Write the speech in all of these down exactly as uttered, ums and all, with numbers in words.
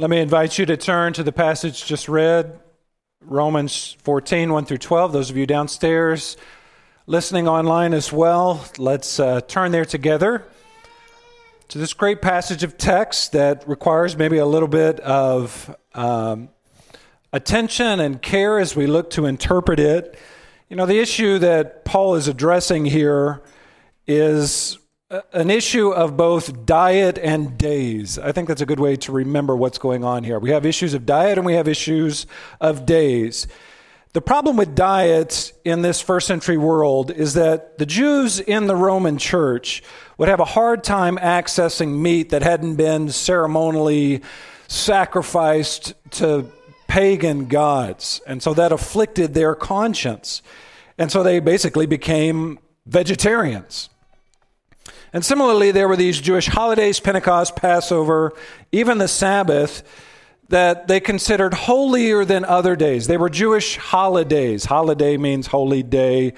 Let me invite you to turn to the passage just read, Romans fourteen, one through twelve. Those of you downstairs listening online as well, let's uh, turn there together to this great passage of text that requires maybe a little bit of um, attention and care as we look to interpret it. You know, the issue that Paul is addressing here is an issue of both diet and days. I think that's a good way to remember what's going on here. We have issues of diet and we have issues of days. The problem with diets in this first century world is that the Jews in the Roman church would have a hard time accessing meat that hadn't been ceremonially sacrificed to pagan gods. And so that afflicted their conscience. And so they basically became vegetarians. And similarly, there were these Jewish holidays, Pentecost, Passover, even the Sabbath, that they considered holier than other days. They were Jewish holidays. Holiday means holy day.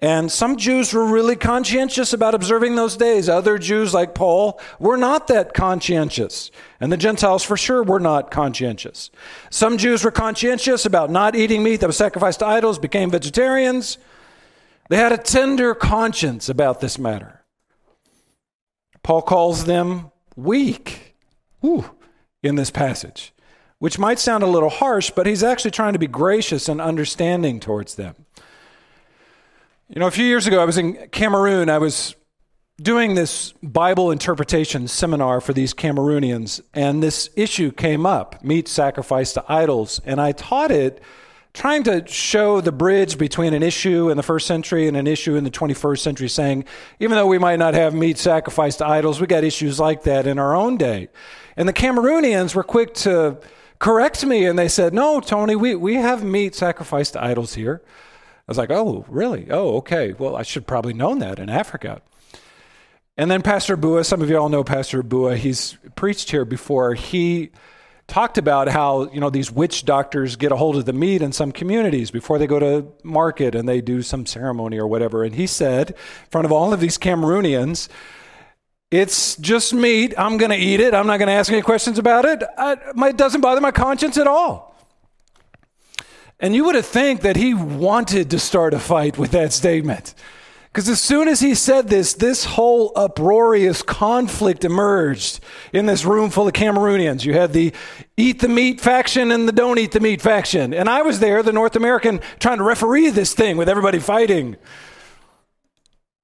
And some Jews were really conscientious about observing those days. Other Jews, like Paul, were not that conscientious. And the Gentiles, for sure, were not conscientious. Some Jews were conscientious about not eating meat that was sacrificed to idols, became vegetarians. They had a tender conscience about this matter. Paul calls them weak Ooh, in this passage, which might sound a little harsh, but he's actually trying to be gracious and understanding towards them. You know, a few years ago, I was in Cameroon. I was doing this Bible interpretation seminar for these Cameroonians, and this issue came up, meat sacrificed to idols, and I taught it trying to show the bridge between an issue in the first century and an issue in the twenty-first century, saying, even though we might not have meat sacrificed to idols, we got issues like that in our own day. And the Cameroonians were quick to correct me, and they said, no, Tony, we, we have meat sacrificed to idols here. I was like, oh, really? Oh, okay. Well, I should probably known that in Africa. And then Pastor Bua, some of you all know Pastor Bua, he's preached here before, he talked about how, you know, these witch doctors get a hold of the meat in some communities before they go to market and they do some ceremony or whatever. And he said, in front of all of these Cameroonians, it's just meat. I'm going to eat it. I'm not going to ask any questions about it. I, my, it doesn't bother my conscience at all. And you would have think that he wanted to start a fight with that statement. Because as soon as he said this, this whole uproarious conflict emerged in this room full of Cameroonians. You had the eat the meat faction and the don't eat the meat faction. And I was there, the North American, trying to referee this thing with everybody fighting.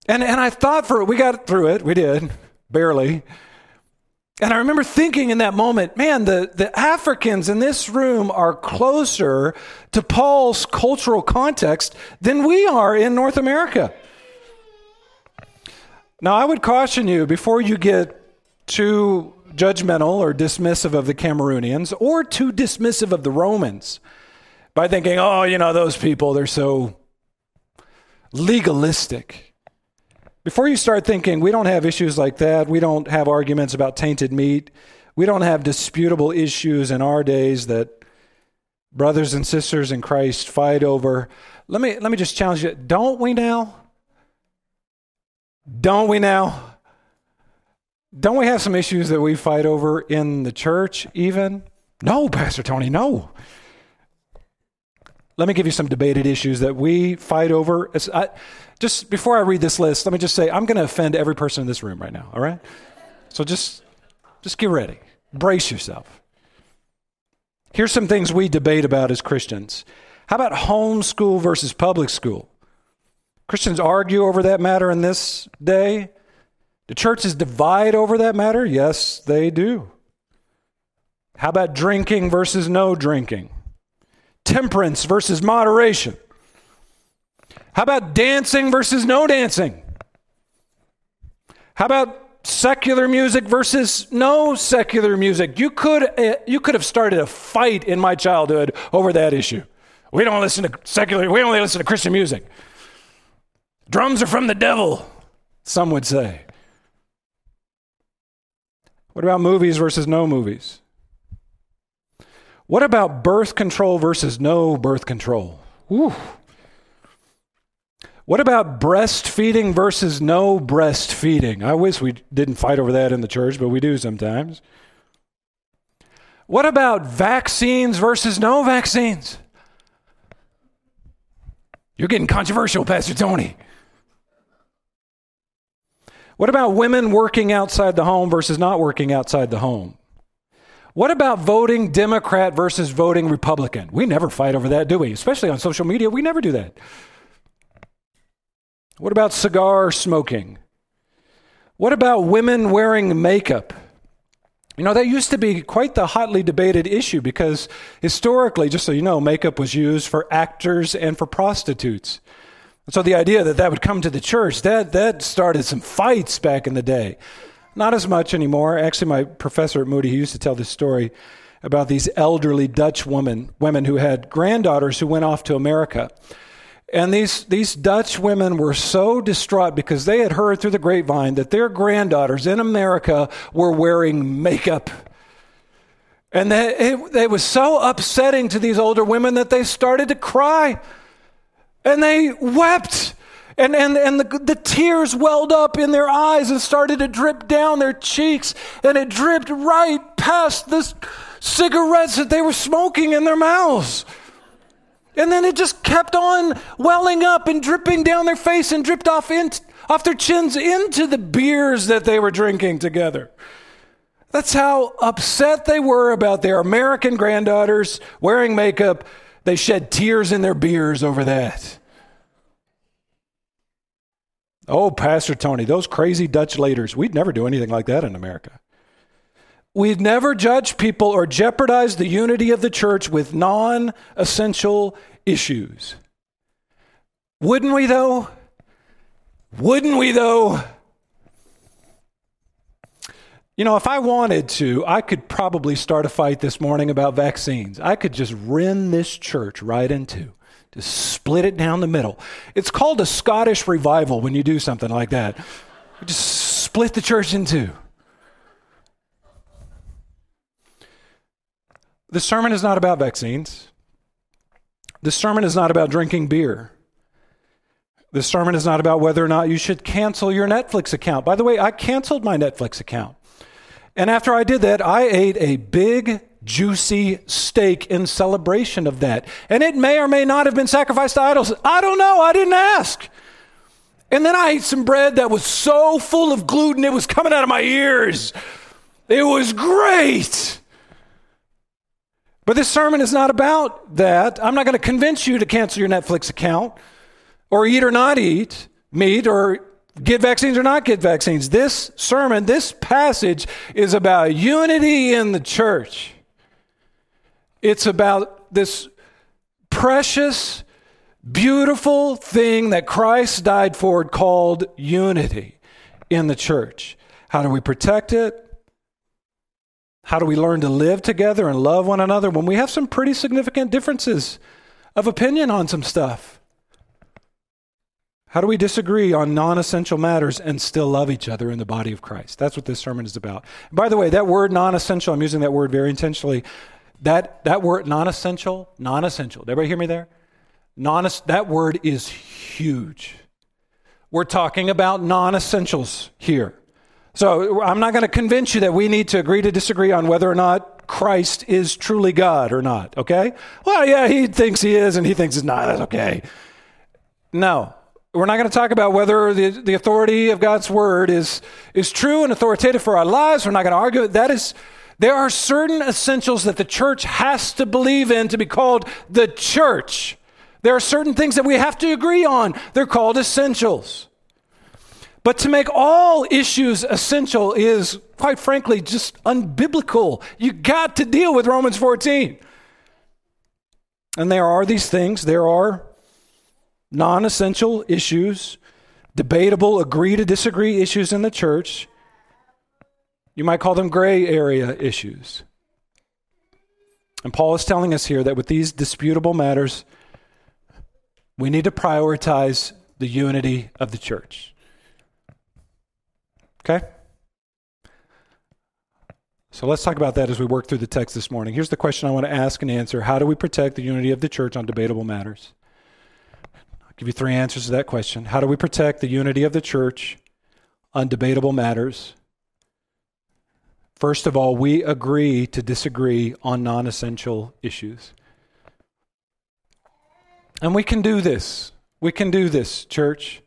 And and I thought for it, we got through it. We did, barely. And I remember thinking in that moment, man, the, the Africans in this room are closer to Paul's cultural context than we are in North America. Now, I would caution you, before you get too judgmental or dismissive of the Cameroonians or too dismissive of the Romans by thinking, oh, you know, those people, they're so legalistic. Before you start thinking, we don't have issues like that, we don't have arguments about tainted meat, we don't have disputable issues in our days that brothers and sisters in Christ fight over. Let me let me just challenge you, don't we now? Don't we now? Don't we have some issues that we fight over in the church even? No, Pastor Tony, no. Let me give you some debated issues that we fight over. I, just before I read this list, let me just say, I'm going to offend every person in this room right now, all right? So just, just get ready. Brace yourself. Here's some things we debate about as Christians. How about homeschool versus public school? Christians argue over that matter in this day. Do churches divide over that matter? Yes, they do. How about drinking versus no drinking? Temperance versus moderation? How about dancing versus no dancing? How about secular music versus no secular music? You could, you could have started a fight in my childhood over that issue. We don't listen to secular, we only listen to Christian music. Drums are from the devil, some would say. What about movies versus no movies? What about birth control versus no birth control? Woo. What about breastfeeding versus no breastfeeding? I wish we didn't fight over that in the church, but we do sometimes. What about vaccines versus no vaccines? You're getting controversial, Pastor Tony. What about women working outside the home versus not working outside the home? What about voting Democrat versus voting Republican? We never fight over that, do we? Especially on social media, we never do that. What about cigar smoking? What about women wearing makeup? You know, that used to be quite the hotly debated issue because historically, just so you know, makeup was used for actors and for prostitutes. So the idea that that would come to the church, that that started some fights back in the day. Not as much anymore. Actually, my professor at Moody, he used to tell this story about these elderly Dutch women, women who had granddaughters who went off to America. And these, these Dutch women were so distraught because they had heard through the grapevine that their granddaughters in America were wearing makeup. And they, it, it was so upsetting to these older women that they started to cry. And they wept, and and, and the, the tears welled up in their eyes and started to drip down their cheeks, and it dripped right past the cigarettes that they were smoking in their mouths. And then it just kept on welling up and dripping down their face and dripped off, in, off their chins into the beers that they were drinking together. That's how upset they were about their American granddaughters wearing makeup. They shed tears in their beers over that. Oh, Pastor Tony, those crazy Dutch leaders, we'd never do anything like that in America. We'd never judge people or jeopardize the unity of the church with non-essential issues. Wouldn't we, though? Wouldn't we, though? You know, if I wanted to, I could probably start a fight this morning about vaccines. I could just rend this church right in two, just split it down the middle. It's called a Scottish revival when you do something like that. Just split the church in two. The sermon is not about vaccines. The sermon is not about drinking beer. The sermon is not about whether or not you should cancel your Netflix account. By the way, I canceled my Netflix account. And after I did that, I ate a big, juicy steak in celebration of that. And it may or may not have been sacrificed to idols. I don't know. I didn't ask. And then I ate some bread that was so full of gluten, it was coming out of my ears. It was great. But this sermon is not about that. I'm not going to convince you to cancel your Netflix account or eat or not eat meat or get vaccines or not get vaccines. This sermon, this passage is about unity in the church. It's about this precious, beautiful thing that Christ died for called unity in the church. How do we protect it? How do we learn to live together and love one another when we have some pretty significant differences of opinion on some stuff? How do we disagree on non-essential matters and still love each other in the body of Christ? That's what this sermon is about. By the way, that word non-essential, I'm using that word very intentionally. That that word non-essential, non-essential. Did everybody hear me there? Non, that word is huge. We're talking about non-essentials here. So I'm not going to convince you that we need to agree to disagree on whether or not Christ is truly God or not, okay? Well, yeah, he thinks he is and he thinks he's not. That's okay. No. We're not going to talk about whether the, the authority of God's word is, is true and authoritative for our lives. We're not going to argue. That is, there are certain essentials that the church has to believe in to be called the church. There are certain things that we have to agree on. They're called essentials. But to make all issues essential is, quite frankly, just unbiblical. You got to deal with Romans fourteen. And there are these things. There are non-essential issues, debatable, agree to disagree issues in the church. You might call them gray area issues. And Paul is telling us here that with these disputable matters, we need to prioritize the unity of the church. Okay? So let's talk about that as we work through the text this morning. Here's the question I want to ask and answer. How do we protect the unity of the church on debatable matters? Give you three answers to that question. How do we protect the unity of the church on debatable matters? First of all, we agree to disagree on non-essential issues. And we can do this. We can do this, church.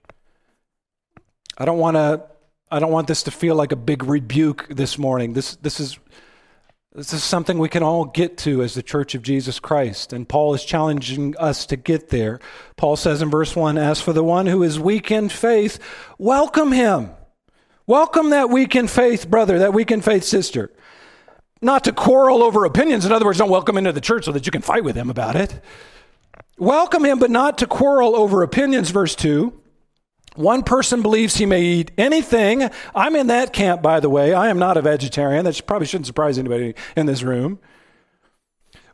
I don't want to I don't want this to feel like a big rebuke this morning. This this is this is something we can all get to as the Church of Jesus Christ, and Paul is challenging us to get there. Paul says in verse one, "As for the one who is weak in faith, welcome him." Welcome that weak in faith brother, that weak in faith sister. Not to quarrel over opinions. In other words, don't welcome into the church so that you can fight with him about it. Welcome him, but not to quarrel over opinions, verse two. One person believes he may eat anything. I'm in that camp, by the way. I am not a vegetarian. That probably shouldn't surprise anybody in this room.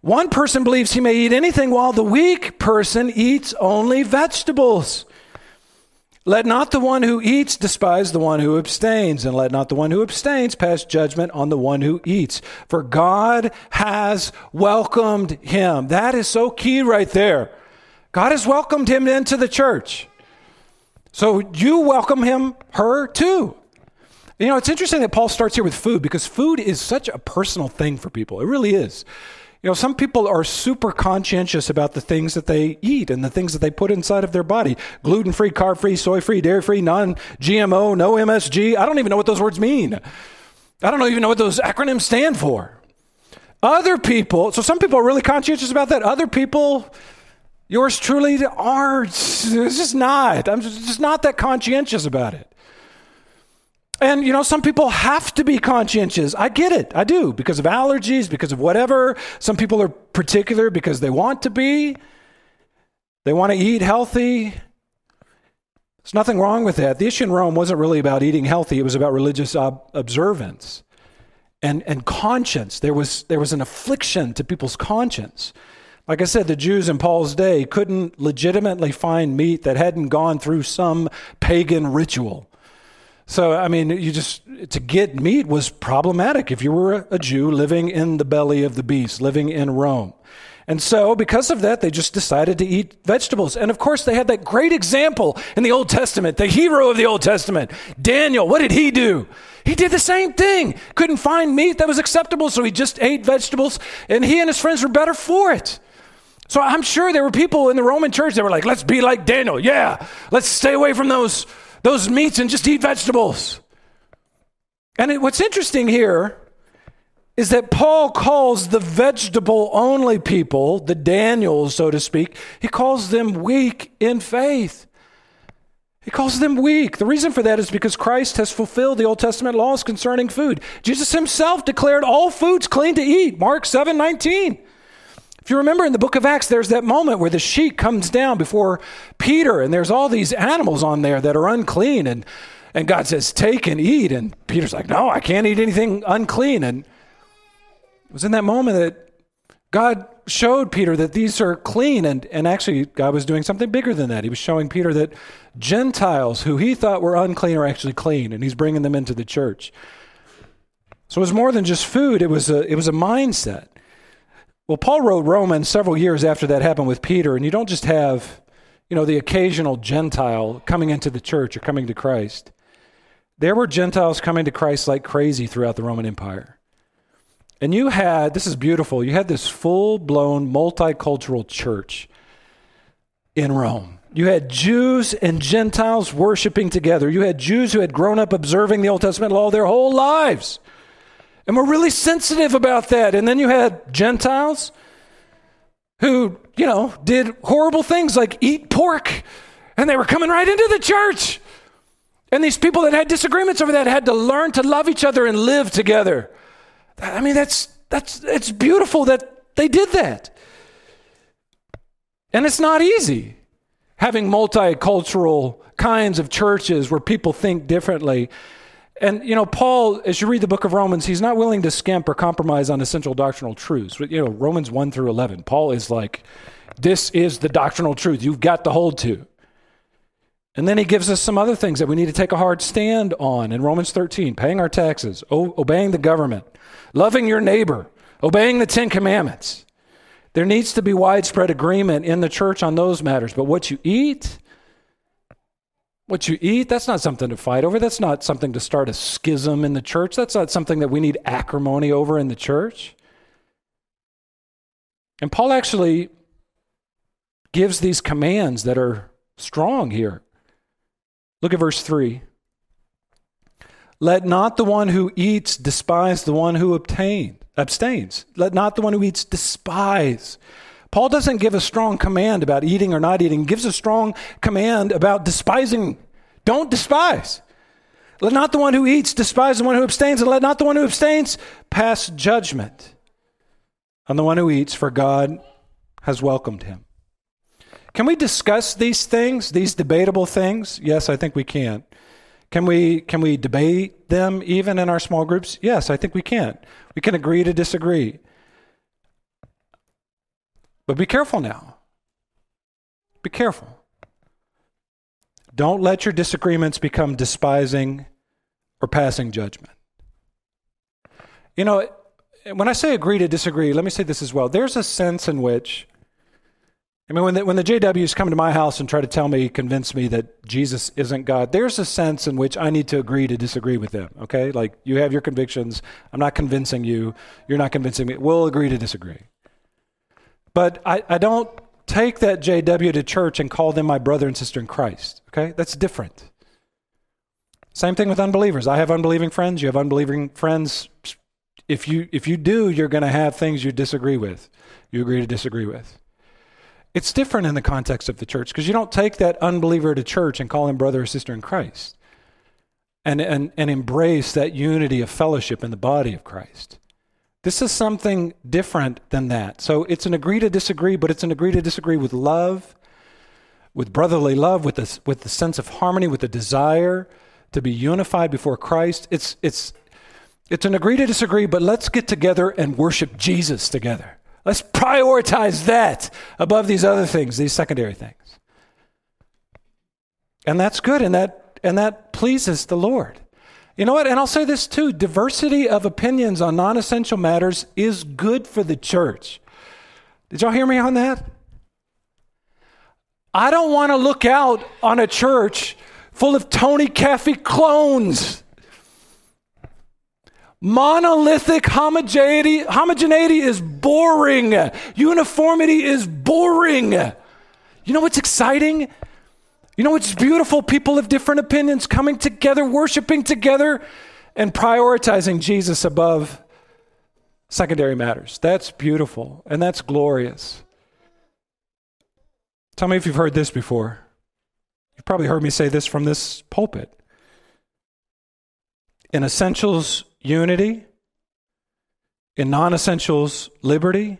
One person believes he may eat anything, while the weak person eats only vegetables. Let not the one who eats despise the one who abstains, and let not the one who abstains pass judgment on the one who eats. For God has welcomed him. That is so key right there. God has welcomed him into the church. So you welcome him, her too. You know, it's interesting that Paul starts here with food, because food is such a personal thing for people. It really is. You know, some people are super conscientious about the things that they eat and the things that they put inside of their body. Gluten-free, carb-free, soy-free, dairy-free, non-G M O, no M S G. I don't even know what those words mean. I don't even know what those acronyms stand for. Other people, so some people are really conscientious about that. Other people, yours truly, aren't. It's just not. I'm just not that conscientious about it. And, you know, some people have to be conscientious. I get it. I do. Because of allergies, because of whatever. Some people are particular because they want to be. They want to eat healthy. There's nothing wrong with that. The issue in Rome wasn't really about eating healthy. It was about religious ob- observance and, and conscience. There was, there was an affliction to people's conscience. Like I said, the Jews in Paul's day couldn't legitimately find meat that hadn't gone through some pagan ritual. So, I mean, you just, to get meat was problematic if you were a Jew living in the belly of the beast, living in Rome. And so, because of that, they just decided to eat vegetables. And of course, they had that great example in the Old Testament, the hero of the Old Testament, Daniel. What did he do? He did the same thing. Couldn't find meat that was acceptable, so he just ate vegetables, and he and his friends were better for it. So I'm sure there were people in the Roman church that were like, let's be like Daniel. Yeah, let's stay away from those those meats and just eat vegetables. And it, what's interesting here is that Paul calls the vegetable-only people, the Daniels, so to speak, he calls them weak in faith. He calls them weak. The reason for that is because Christ has fulfilled the Old Testament laws concerning food. Jesus himself declared all foods clean to eat, Mark seven nineteen. If you remember in the book of Acts, there's that moment where the sheet comes down before Peter, and there's all these animals on there that are unclean, and, and God says, take and eat, and Peter's like, no, I can't eat anything unclean. And it was in that moment that God showed Peter that these are clean, and, and actually God was doing something bigger than that. He was showing Peter that Gentiles who he thought were unclean are actually clean, and he's bringing them into the church. So it was more than just food, it was a, it was a mindset. Well, Paul wrote Romans several years after that happened with Peter, and you don't just have, you know, the occasional Gentile coming into the church or coming to Christ. There were Gentiles coming to Christ like crazy throughout the Roman Empire. And you had, this is beautiful, you had this full-blown multicultural church in Rome. You had Jews and Gentiles worshiping together. You had Jews who had grown up observing the Old Testament law their whole lives. And we're really sensitive about that. And then you had Gentiles who, you know, did horrible things like eat pork. And they were coming right into the church. And these people that had disagreements over that had to learn to love each other and live together. I mean, that's that's it's beautiful that they did that. And it's not easy having multicultural kinds of churches where people think differently. And, you know, Paul, as you read the book of Romans, he's not willing to skimp or compromise on essential doctrinal truths. You know, Romans one through eleven, Paul is like, this is the doctrinal truth you've got to hold to. And then he gives us some other things that we need to take a hard stand on. In Romans thirteen, paying our taxes, o- obeying the government, loving your neighbor, obeying the Ten Commandments. There needs to be widespread agreement in the church on those matters. But what you eat, What you eat, that's not something to fight over. That's not something to start a schism in the church. That's not something that we need acrimony over in the church. And Paul actually gives these commands that are strong here. Look at verse three. Let not the one who eats despise the one who obtain, abstains. Let not the one who eats despise. Paul doesn't give a strong command about eating or not eating. He gives a strong command about despising. Don't despise. Let not the one who eats despise the one who abstains, and let not the one who abstains pass judgment on the one who eats, for God has welcomed him. Can we discuss these things, these debatable things? Yes, I think we can. Can we can we debate them even in our small groups? Yes, I think we can. We can agree to disagree. But be careful now. Be careful. Don't let your disagreements become despising or passing judgment. You know, when I say agree to disagree, let me say this as well. There's a sense in which, I mean, when the, when the J Ws come to my house and try to tell me, convince me that Jesus isn't God, there's a sense in which I need to agree to disagree with them, okay? Like, you have your convictions. I'm not convincing you. You're not convincing me. We'll agree to disagree. But I, I don't take that J W to church and call them my brother and sister in Christ, okay? That's different. Same thing with unbelievers. I have unbelieving friends. You have unbelieving friends. If you, if you do, you're going to have things you disagree with. You agree to disagree with. It's different in the context of the church because you don't take that unbeliever to church and call him brother or sister in Christ and, and, and embrace that unity of fellowship in the body of Christ. This is something different than that. So it's an agree to disagree, but it's an agree to disagree with love, with brotherly love, with the, with the sense of harmony, with the desire to be unified before Christ. It's, it's, it's an agree to disagree, but let's get together and worship Jesus together. Let's prioritize that above these other things, these secondary things. And that's good, and that and that pleases the Lord. You know what? And I'll say this too. Diversity of opinions on non-essential matters is good for the church. Did y'all hear me on that? I don't want to look out on a church full of Tony Caffey clones. Monolithic homogeneity, homogeneity is boring. Uniformity is boring. You know what's exciting? You know what's beautiful? People of different opinions coming together, worshiping together, and prioritizing Jesus above secondary matters. That's beautiful, and that's glorious. Tell me if you've heard this before. You've probably heard me say this from this pulpit. In essentials, unity. In non-essentials, liberty.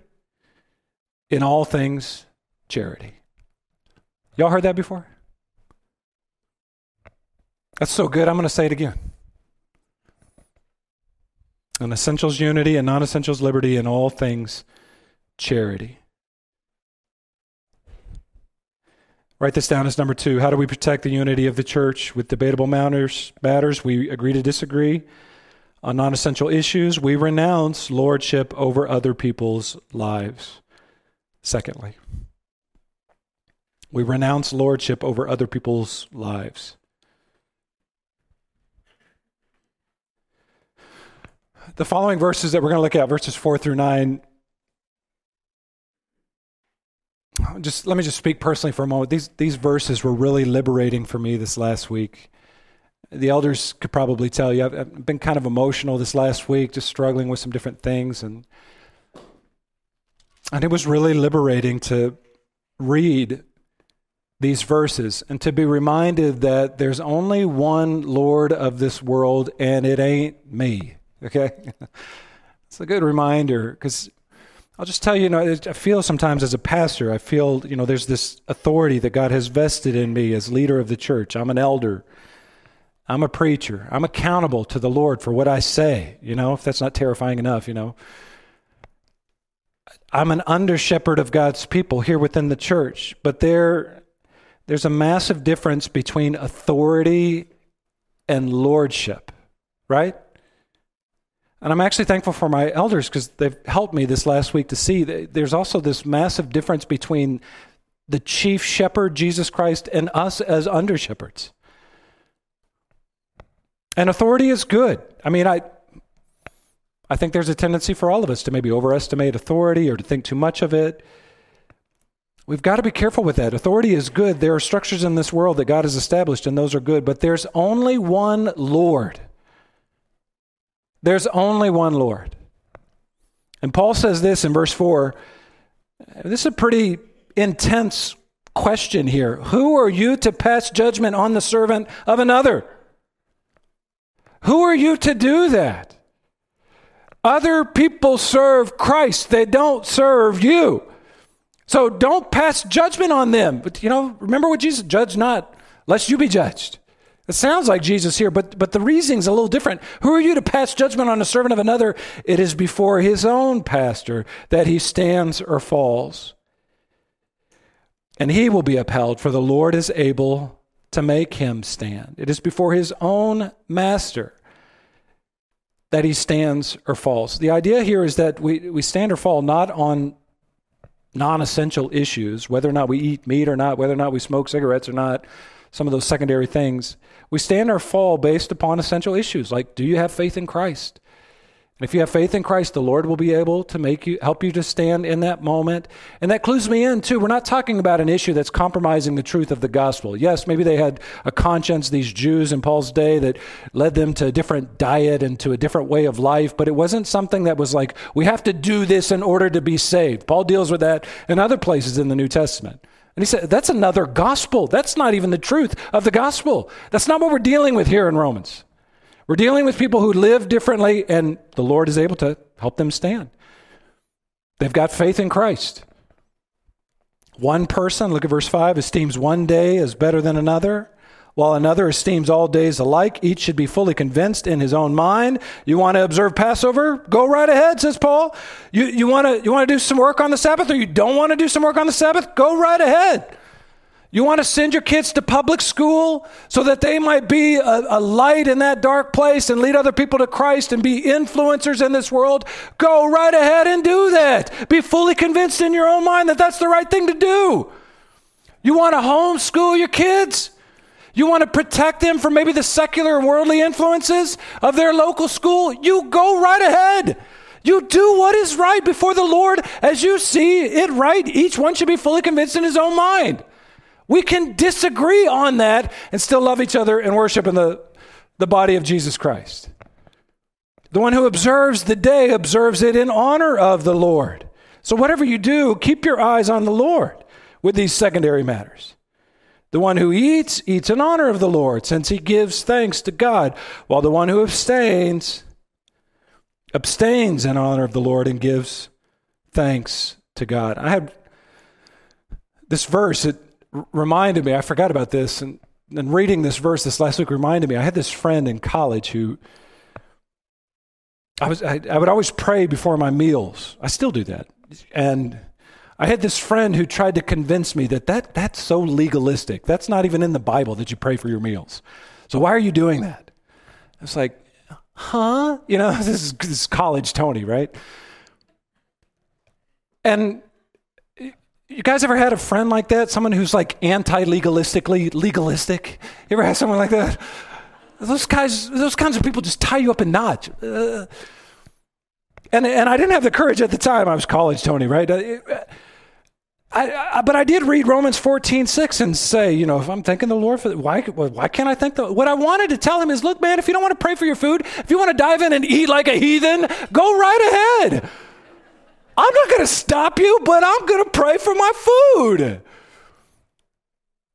In all things, charity. Y'all heard that before? That's so good, I'm going to say it again. In essentials, unity. In non-essentials, liberty. In all things, charity. Write this down as number two. How do we protect the unity of the church with debatable matters? Matters we agree to disagree. On non-essential issues, we renounce lordship over other people's lives. Secondly, we renounce lordship over other people's lives. The following verses that we're going to look at, verses four through nine, just let me just speak personally for a moment. These these verses were really liberating for me this last week. The elders could probably tell you, I've, I've been kind of emotional this last week, just struggling with some different things. And and it was really liberating to read these verses and to be reminded that there's only one Lord of this world, and it ain't me, okay? It's a good reminder, because I'll just tell you, you know, I feel sometimes as a pastor, I feel, you know, there's this authority that God has vested in me as leader of the church. I'm an elder. I'm a preacher. I'm accountable to the Lord for what I say, you know, if that's not terrifying enough, you know. I'm an under-shepherd of God's people here within the church, but there, there's a massive difference between authority and lordship, right? And I'm actually thankful for my elders because they've helped me this last week to see that there's also this massive difference between the chief shepherd, Jesus Christ, and us as under-shepherds. And authority is good. I mean, I I think there's a tendency for all of us to maybe overestimate authority or to think too much of it. We've got to be careful with that. Authority is good. There are structures in this world that God has established, and those are good. But there's only one Lord. There's only one Lord. And Paul says this in verse four. This is a pretty intense question here. Who are you to pass judgment on the servant of another? Who are you to do that? Other people serve Christ. They don't serve you. So don't pass judgment on them. But you know, remember what Jesus, judge not, lest you be judged. It sounds like Jesus here, but, but the reasoning's a little different. Who are you to pass judgment on a servant of another? It is before his own pastor that he stands or falls. And he will be upheld, for the Lord is able to make him stand. It is before his own master that he stands or falls. The idea here is that we, we stand or fall not on non-essential issues, whether or not we eat meat or not, whether or not we smoke cigarettes or not, some of those secondary things. We stand or fall based upon essential issues, like, do you have faith in Christ? And if you have faith in Christ, the Lord will be able to make you, help you to stand in that moment. And that clues me in, too. We're not talking about an issue that's compromising the truth of the gospel. Yes, maybe they had a conscience, these Jews in Paul's day, that led them to a different diet and to a different way of life, but it wasn't something that was like, we have to do this in order to be saved. Paul deals with that in other places in the New Testament. And he said, that's another gospel. That's not even the truth of the gospel. That's not what we're dealing with here in Romans. We're dealing with people who live differently, and the Lord is able to help them stand. They've got faith in Christ. One person, look at verse five, esteems one day as better than another, while another esteems all days alike. Each should be fully convinced in his own mind. You want to observe Passover? Go right ahead, says Paul. You, you want to, you want to do some work on the Sabbath, or you don't want to do some work on the Sabbath? Go right ahead. You want to send your kids to public school so that they might be a, a light in that dark place and lead other people to Christ and be influencers in this world? Go right ahead and do that. Be fully convinced in your own mind that that's the right thing to do. You want to homeschool your kids? You want to protect them from maybe the secular and worldly influences of their local school? You go right ahead. You do what is right before the Lord as you see it right. Each one should be fully convinced in his own mind. We can disagree on that and still love each other and worship in the, the body of Jesus Christ. The one who observes the day observes it in honor of the Lord. So whatever you do, keep your eyes on the Lord with these secondary matters. The one who eats, eats in honor of the Lord, since he gives thanks to God, while the one who abstains, abstains in honor of the Lord and gives thanks to God. I have this verse, it reminded me, I forgot about this, and, and reading this verse this last week reminded me, I had this friend in college who, I was I, I would always pray before my meals. I still do that. And I had this friend who tried to convince me that, that that's so legalistic. That's not even in the Bible that you pray for your meals. So why are you doing that? I was like, huh? You know, this is, this is college Tony, right? And you guys ever had a friend like that? Someone who's like anti-legalistically legalistic? You ever had someone like that? Those guys, those kinds of people just tie you up in knots. Uh, and and I didn't have the courage at the time. I was college Tony, right? I, I, but I did read Romans fourteen six and say, you know, if I'm thanking the Lord for why why can't I thank the? What I wanted to tell him is, look, man, if you don't want to pray for your food, if you want to dive in and eat like a heathen, go right ahead. I'm not going to stop you, but I'm going to pray for my food.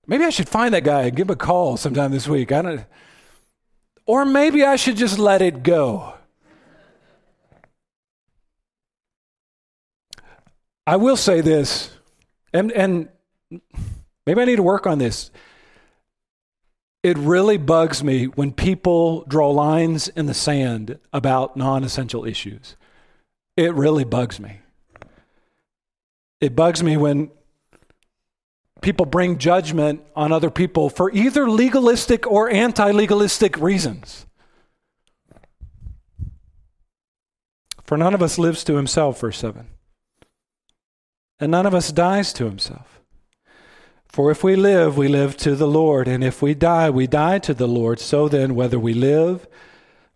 Maybe I should find that guy and give him a call sometime this week. I don't, or maybe I should just let it go. I will say this, and, and maybe I need to work on this. It really bugs me when people draw lines in the sand about non-essential issues. It really bugs me. It bugs me when people bring judgment on other people for either legalistic or anti-legalistic reasons. For none of us lives to himself, verse seven. And none of us dies to himself. For if we live, we live to the Lord, and if we die, we die to the Lord. So then, whether we live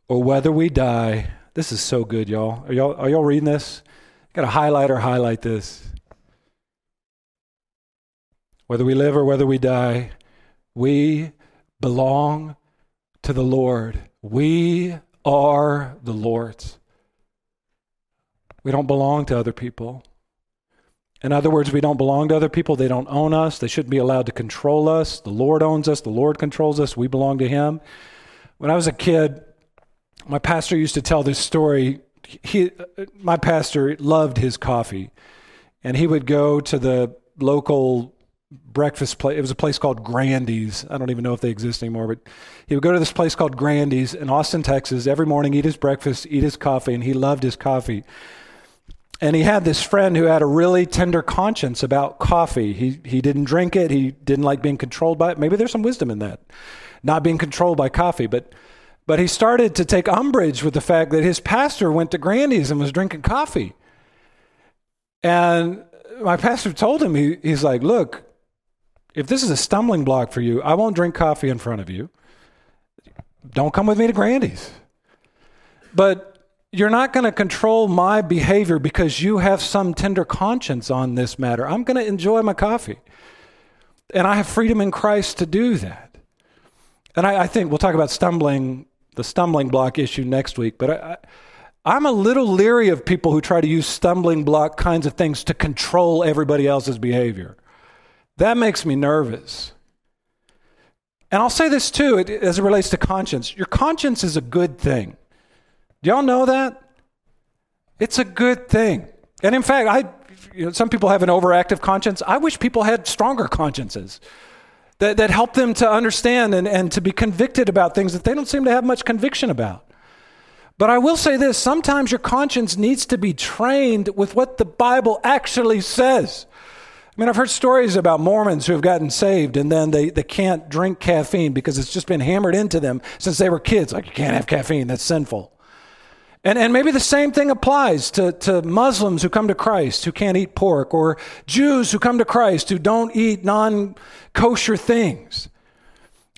or whether we die, this is so good, y'all. Are y'all are y'all reading this? Got to highlight or highlight this. Whether we live or whether we die, we belong to the Lord. We are the Lord's. We don't belong to other people. In other words, we don't belong to other people. They don't own us. They shouldn't be allowed to control us. The Lord owns us. The Lord controls us. We belong to Him. When I was a kid, my pastor used to tell this story. He, my pastor loved his coffee, and he would go to the local breakfast place. It was a place called Grandy's. I don't even know if they exist anymore, but he would go to this place called Grandy's in Austin, Texas, every morning, eat his breakfast, eat his coffee, and he loved his coffee. And he had this friend who had a really tender conscience about coffee. He he didn't drink it. He didn't like being controlled by it. Maybe there's some wisdom in that, not being controlled by coffee, but But he started to take umbrage with the fact that his pastor went to Grandy's and was drinking coffee. And my pastor told him, he, he's like, look, if this is a stumbling block for you, I won't drink coffee in front of you. Don't come with me to Grandy's. But you're not going to control my behavior because you have some tender conscience on this matter. I'm going to enjoy my coffee. And I have freedom in Christ to do that. And I, I think we'll talk about stumbling the stumbling block issue next week, but I, I, I'm a little leery of people who try to use stumbling block kinds of things to control everybody else's behavior. That makes me nervous. And I'll say this too, it, as it relates to conscience. Your conscience is a good thing. Do y'all know that? It's a good thing. And in fact, I, you know, some people have an overactive conscience. I wish people had stronger consciences. That, that help them to understand and, and to be convicted about things that they don't seem to have much conviction about. But I will say this, sometimes your conscience needs to be trained with what the Bible actually says. I mean, I've heard stories about Mormons who have gotten saved and then they, they can't drink caffeine because it's just been hammered into them since they were kids. Like, you can't have caffeine, that's sinful. And and maybe the same thing applies to, to Muslims who come to Christ who can't eat pork, or Jews who come to Christ who don't eat non-kosher things.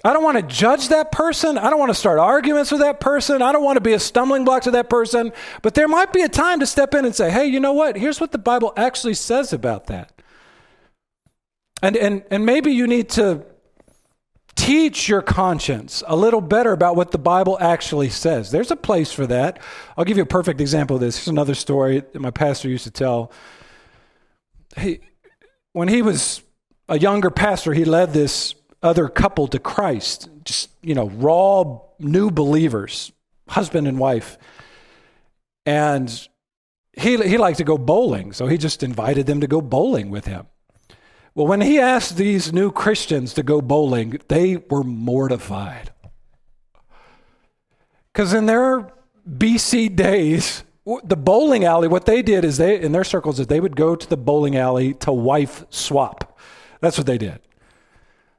I don't want to judge that person. I don't want to start arguments with that person. I don't want to be a stumbling block to that person. But there might be a time to step in and say, hey, you know what? Here's what the Bible actually says about that. And and and maybe you need to teach your conscience a little better about what the Bible actually says. There's a place for that. I'll give you a perfect example of this. Here's another story that my pastor used to tell. He, when he was a younger pastor, he led this other couple to Christ, just, you know, raw new believers, husband and wife. And he he liked to go bowling, so he just invited them to go bowling with him. Well, when he asked these new Christians to go bowling, they were mortified. Because in their B C days, the bowling alley, what they did is they, in their circles, is they would go to the bowling alley to wife swap. That's what they did.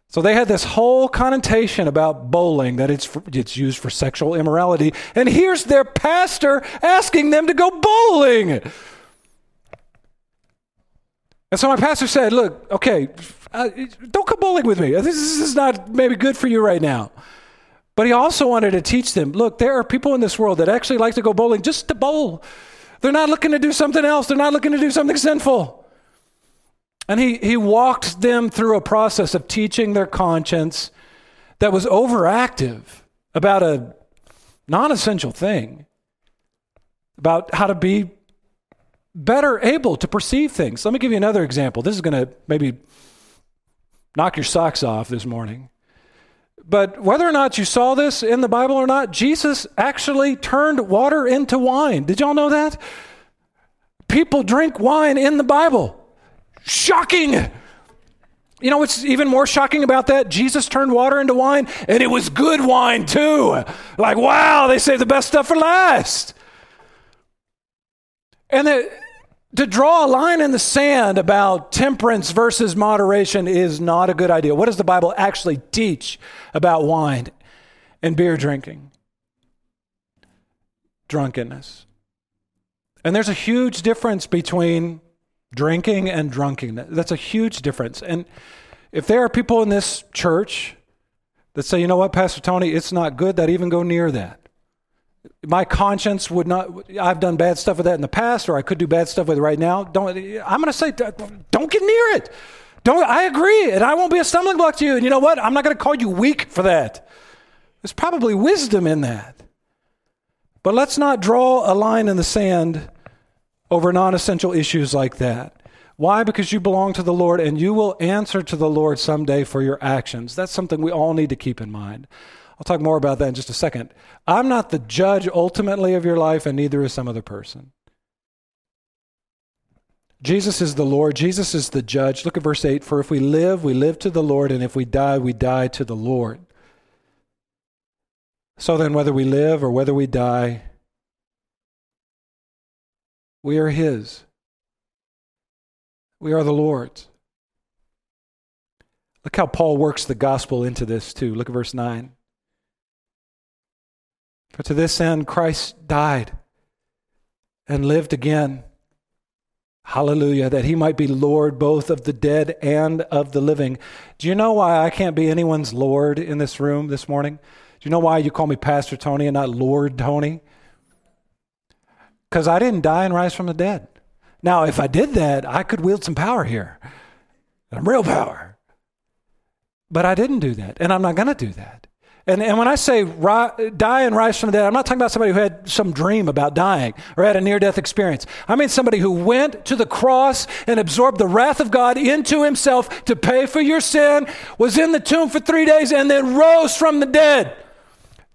So they had this whole connotation about bowling that it's for, it's used for sexual immorality. And here's their pastor asking them to go bowling. And so my pastor said, look, okay, uh, don't come bowling with me. This is not maybe good for you right now. But he also wanted to teach them, look, there are people in this world that actually like to go bowling just to bowl. They're not looking to do something else. They're not looking to do something sinful. And he, he walked them through a process of teaching their conscience that was overactive about a non-essential thing, about how to be better able to perceive things. Let me give you another example. This is going to maybe knock your socks off this morning. But whether or not you saw this in the Bible or not, Jesus actually turned water into wine. Did y'all know that? People drink wine in the Bible. Shocking! You know what's even more shocking about that? Jesus turned water into wine, and it was good wine too. Like, wow, they saved the best stuff for last. And that, to draw a line in the sand about temperance versus moderation is not a good idea. What does the Bible actually teach about wine and beer drinking? Drunkenness. And there's a huge difference between drinking and drunkenness. That's a huge difference. And If there are people in this church that say, you know what, Pastor Tony, it's not good that I even go near that. My conscience would not, I've done bad stuff with that in the past, or I could do bad stuff with it right now. Don't, I'm going to say, don't get near it. Don't, I agree, and I won't be a stumbling block to you. And you know what? I'm not going to call you weak for that. There's probably wisdom in that. But let's not draw a line in the sand over non-essential issues like that. Why? Because you belong to the Lord, and you will answer to the Lord someday for your actions. That's something we all need to keep in mind. I'll talk more about that in just a second. I'm not the judge ultimately of your life, and neither is some other person. Jesus is the Lord. Jesus is the judge. Look at verse eight. For if we live, we live to the Lord, and if we die, we die to the Lord. So then, whether we live or whether we die, we are His. We are the Lord's. Look how Paul works the gospel into this too. Look at verse nine. For to this end Christ died and lived again. Hallelujah, that He might be Lord both of the dead and of the living. Do you know why I can't be anyone's Lord in this room this morning? Do you know why you call me Pastor Tony and not Lord Tony? Because I didn't die and rise from the dead. Now, if I did that, I could wield some power here. And real power. But I didn't do that, and I'm not going to do that. And and when I say ri- die and rise from the dead, I'm not talking about somebody who had some dream about dying or had a near-death experience. I mean somebody who went to the cross and absorbed the wrath of God into Himself to pay for your sin, was in the tomb for three days, and then rose from the dead.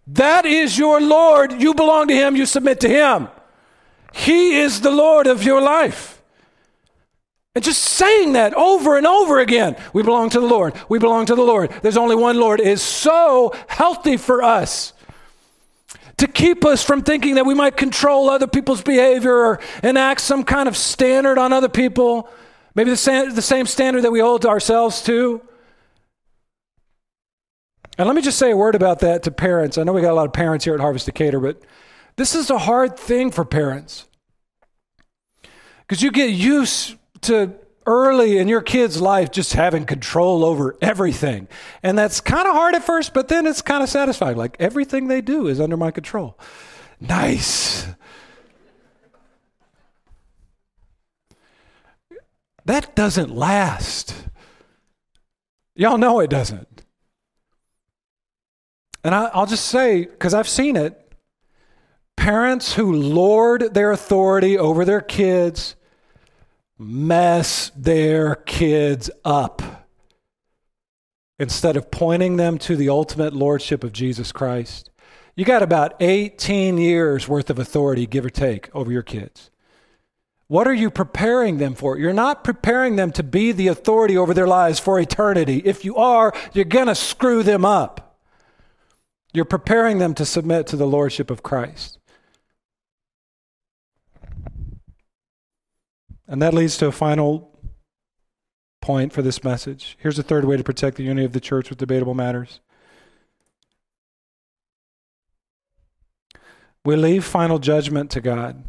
That is your Lord. You belong to Him. You submit to Him. He is the Lord of your life. And just saying that over and over again, we belong to the Lord, we belong to the Lord, there's only one Lord, is so healthy for us to keep us from thinking that we might control other people's behavior or enact some kind of standard on other people, maybe the same, the same standard that we hold to ourselves too. And let me just say a word about that to parents. I know we got a lot of parents here at Harvest Decatur, but this is a hard thing for parents because you get used to early in your kid's life just having control over everything. And that's kind of hard at first, but then it's kind of satisfying. Like, everything they do is under my control. Nice. That doesn't last. Y'all know it doesn't. And I, I'll just say, because I've seen it, parents who lord their authority over their kids mess their kids up instead of pointing them to the ultimate lordship of Jesus Christ. You got about eighteen years worth of authority, give or take, over your kids. What are you preparing them for? You're not preparing them to be the authority over their lives for eternity. If you are, you're going to screw them up. You're preparing them to submit to the lordship of Christ. And that leads to a final point for this message. Here's a third way to protect the unity of the church with debatable matters. We leave final judgment to God.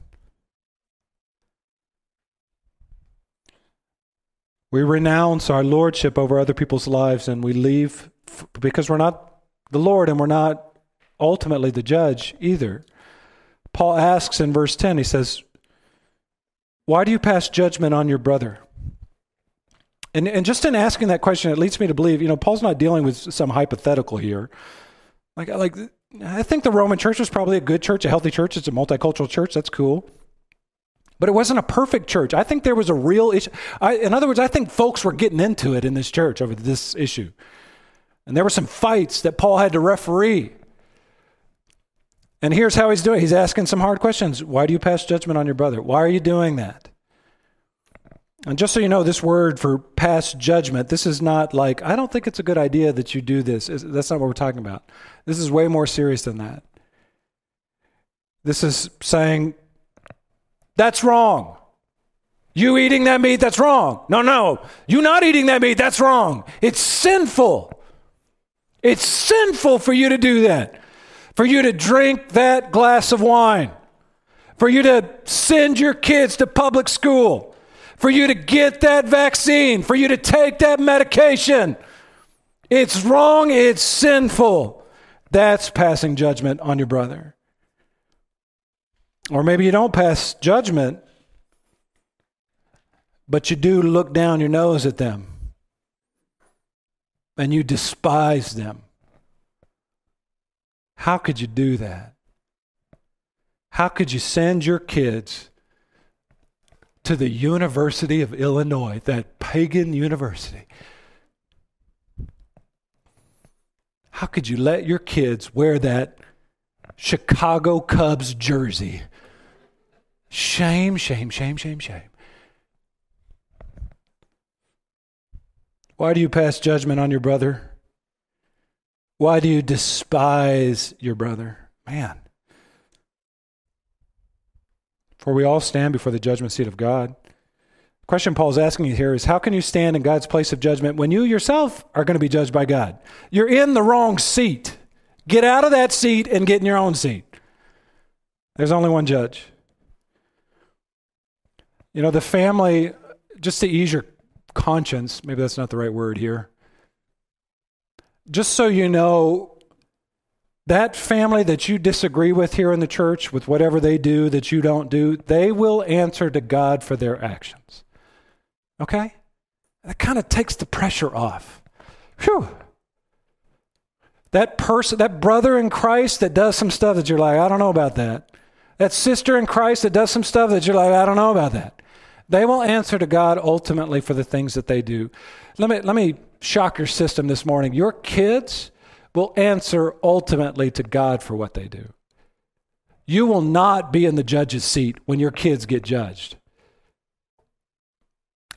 We renounce our lordship over other people's lives, and we leave f- because we're not the Lord and we're not ultimately the judge either. Paul asks in verse ten, he says, why do you pass judgment on your brother? And and just in asking that question, it leads me to believe, you know, Paul's not dealing with some hypothetical here. Like, like I think the Roman church was probably a good church, a healthy church. It's a multicultural church. That's cool. But it wasn't a perfect church. I think there was a real issue. I, in other words, I think folks were getting into it in this church over this issue. And there were some fights that Paul had to referee. And here's how he's doing. He's asking some hard questions. Why do you pass judgment on your brother? Why are you doing that? And just so you know, this word for pass judgment, this is not like, I don't think it's a good idea that you do this. That's not what we're talking about. This is way more serious than that. This is saying, that's wrong. You eating that meat, that's wrong. No, no, you not eating that meat, that's wrong. It's sinful. It's sinful for you to do that. For you to drink that glass of wine, for you to send your kids to public school, for you to get that vaccine, for you to take that medication. It's wrong. It's sinful. That's passing judgment on your brother. Or maybe you don't pass judgment, but you do look down your nose at them. And you despise them. How could you do that? How could you send your kids to the University of Illinois, that pagan university? How could you let your kids wear that Chicago Cubs jersey? Shame, shame, shame, shame, shame. Why do you pass judgment on your brother? Why do you despise your brother? Man. For we all stand before the judgment seat of God. The question Paul's asking you here is, how can you stand in God's place of judgment when you yourself are going to be judged by God? You're in the wrong seat. Get out of that seat and get in your own seat. There's only one judge. You know, the family, just to ease your conscience, maybe that's not the right word here. Just so you know, that family that you disagree with here in the church, with whatever they do that you don't do, they will answer to God for their actions. Okay? That kind of takes the pressure off. Phew. That person, that brother in Christ that does some stuff that you're like, I don't know about that. That sister in Christ that does some stuff that you're like, I don't know about that. They will answer to God ultimately for the things that they do. Let me let me shock your system this morning. Your kids will answer ultimately to God for what they do. You will not be in the judge's seat when your kids get judged.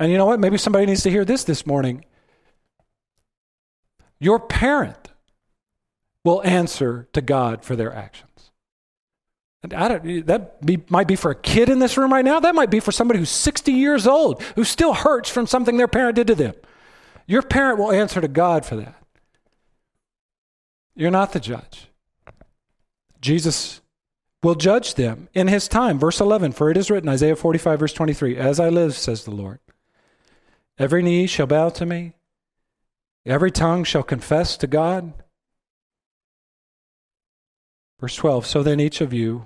And you know what? Maybe somebody needs to hear this this morning. Your parent will answer to God for their actions. I don't, that be, might be for a kid in this room right now. That might be for somebody who's sixty years old, who still hurts from something their parent did to them. Your parent will answer to God for that. You're not the judge. Jesus will judge them in his time. Verse eleven, for it is written, Isaiah forty-five, verse twenty-three, as I live, says the Lord, every knee shall bow to me, every tongue shall confess to God. Verse twelve, so then each of you,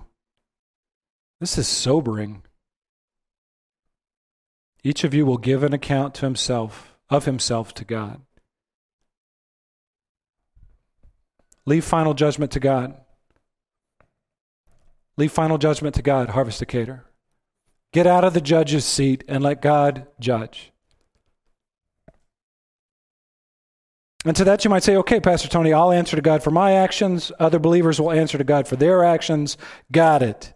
this is sobering. Each of you will give an account to himself, of himself to God. Leave final judgment to God. Leave final judgment to God, Harvest Decatur. Get out of the judge's seat and let God judge. And to that you might say, okay, Pastor Tony, I'll answer to God for my actions. Other believers will answer to God for their actions. Got it.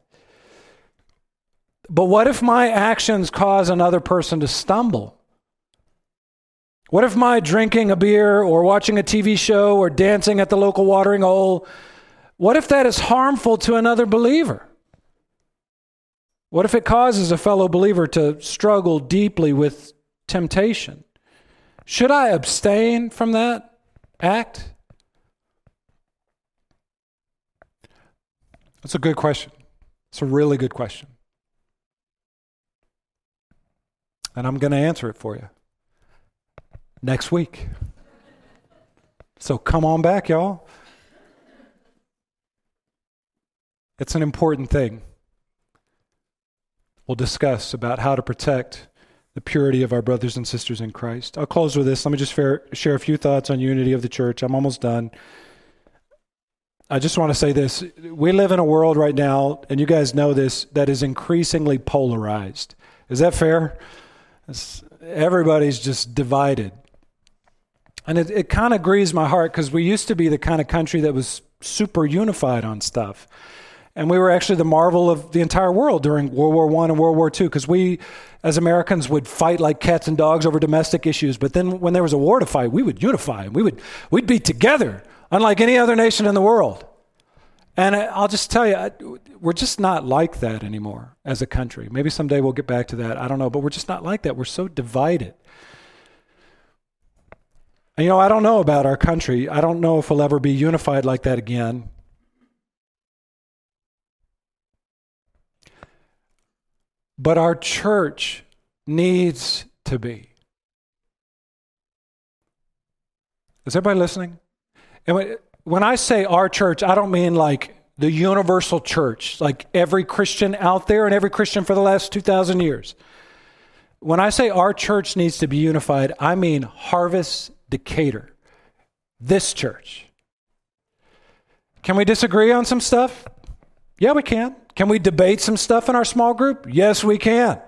But what if my actions cause another person to stumble? What if my drinking a beer or watching a T V show or dancing at the local watering hole, what if that is harmful to another believer? What if it causes a fellow believer to struggle deeply with temptation? Should I abstain from that act? That's a good question. It's a really good question. And I'm going to answer it for you next week. So come on back, y'all. It's an important thing. We'll discuss about how to protect the purity of our brothers and sisters in Christ. I'll close with this. Let me just share a few thoughts on unity of the church. I'm almost done. I just want to say this. We live in a world right now, and you guys know this, that is increasingly polarized. Is that fair? It's, everybody's just divided. And it, it kind of grieves my heart because we used to be the kind of country that was super unified on stuff. And we were actually the marvel of the entire world during World War One and World War Two because we, as Americans, would fight like cats and dogs over domestic issues. But then when there was a war to fight, we would unify and we would, we'd be together, unlike any other nation in the world. And I'll just tell you, we're just not like that anymore as a country. Maybe someday we'll get back to that. I don't know. But we're just not like that. We're so divided. And, you know, I don't know about our country. I don't know if we'll ever be unified like that again. But our church needs to be. Is everybody listening? And when I say our church, I don't mean like the universal church, like every Christian out there and every Christian for the last two thousand years. When I say our church needs to be unified, I mean Harvest Decatur, this church. Can we disagree on some stuff? Yeah, we can. Can we debate some stuff in our small group? Yes, we can.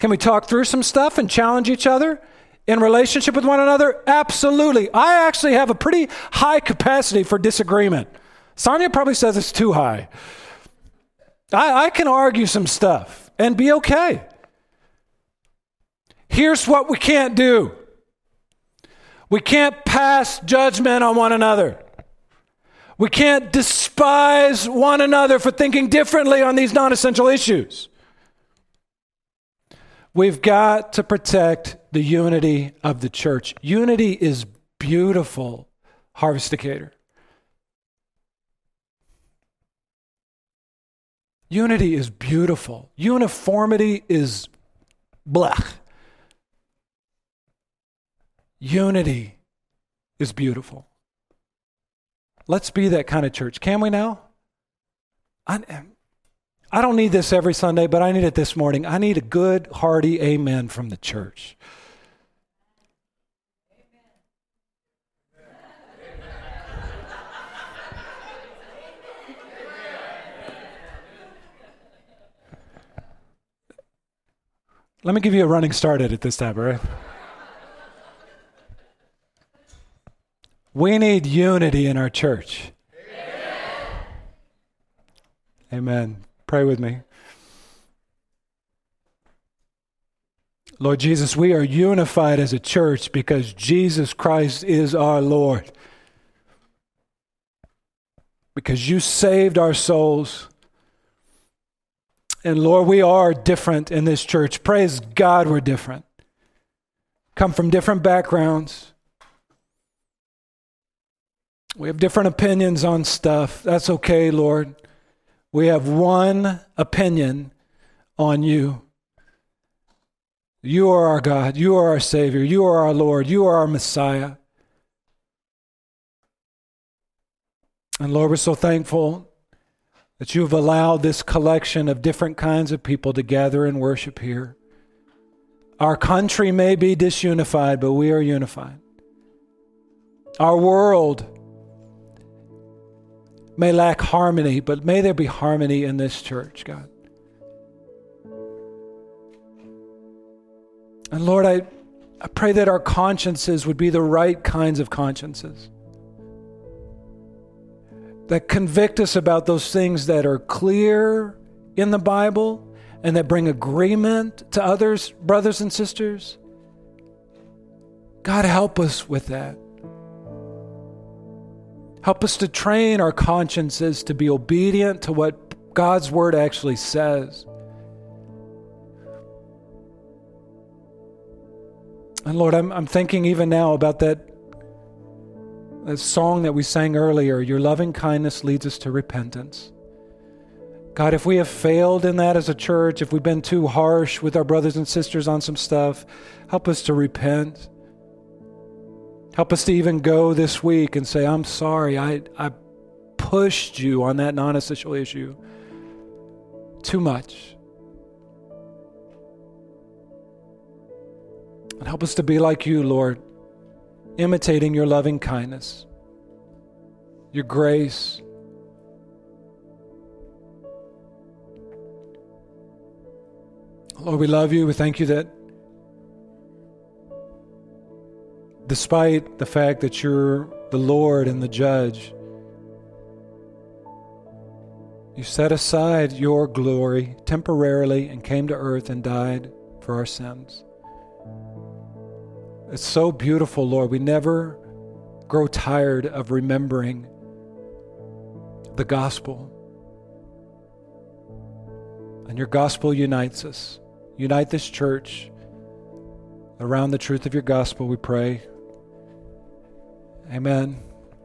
Can we talk through some stuff and challenge each other in relationship with one another? Absolutely. I actually have a pretty high capacity for disagreement. Sonia probably says it's too high. I, I can argue some stuff and be okay. Here's what we can't do. We can't pass judgment on one another. We can't despise one another for thinking differently on these non-essential issues. We've got to protect the unity of the church. Unity is beautiful, Harvest Decatur. Unity is beautiful. Uniformity is blech. Unity is beautiful. Let's be that kind of church. Can we now? I, I don't need this every Sunday, but I need it this morning. I need a good, hearty amen from the church. Let me give you a running start at it this time, all right? We need unity in our church. Amen. Amen. Pray with me. Lord Jesus, we are unified as a church because Jesus Christ is our Lord. Because you saved our souls. And Lord, we are different in this church. Praise God, we're different. Come from different backgrounds. We have different opinions on stuff. That's okay, Lord. We have one opinion on you. You are our God. You are our Savior. You are our Lord. You are our Messiah. And Lord, we're so thankful that you've allowed this collection of different kinds of people to gather and worship here. Our country may be disunified, but we are unified. Our world may lack harmony, but may there be harmony in this church, God. And Lord, I, I pray that our consciences would be the right kinds of consciences that convict us about those things that are clear in the Bible and that bring agreement to others, brothers and sisters. God, help us with that. Help us to train our consciences to be obedient to what God's word actually says. And Lord, I'm, I'm thinking even now about that that song that we sang earlier, your loving kindness leads us to repentance. God, if we have failed in that as a church, if we've been too harsh with our brothers and sisters on some stuff, help us to repent. Help us to even go this week and say, I'm sorry, I, I pushed you on that non-essential issue too much. And help us to be like you, Lord, imitating your loving kindness, your grace. Lord, we love you. We thank you that despite the fact that you're the Lord and the judge, you set aside your glory temporarily and came to earth and died for our sins. It's so beautiful, Lord. We never grow tired of remembering the gospel. And your gospel unites us. Unite this church around the truth of your gospel, we pray. Amen.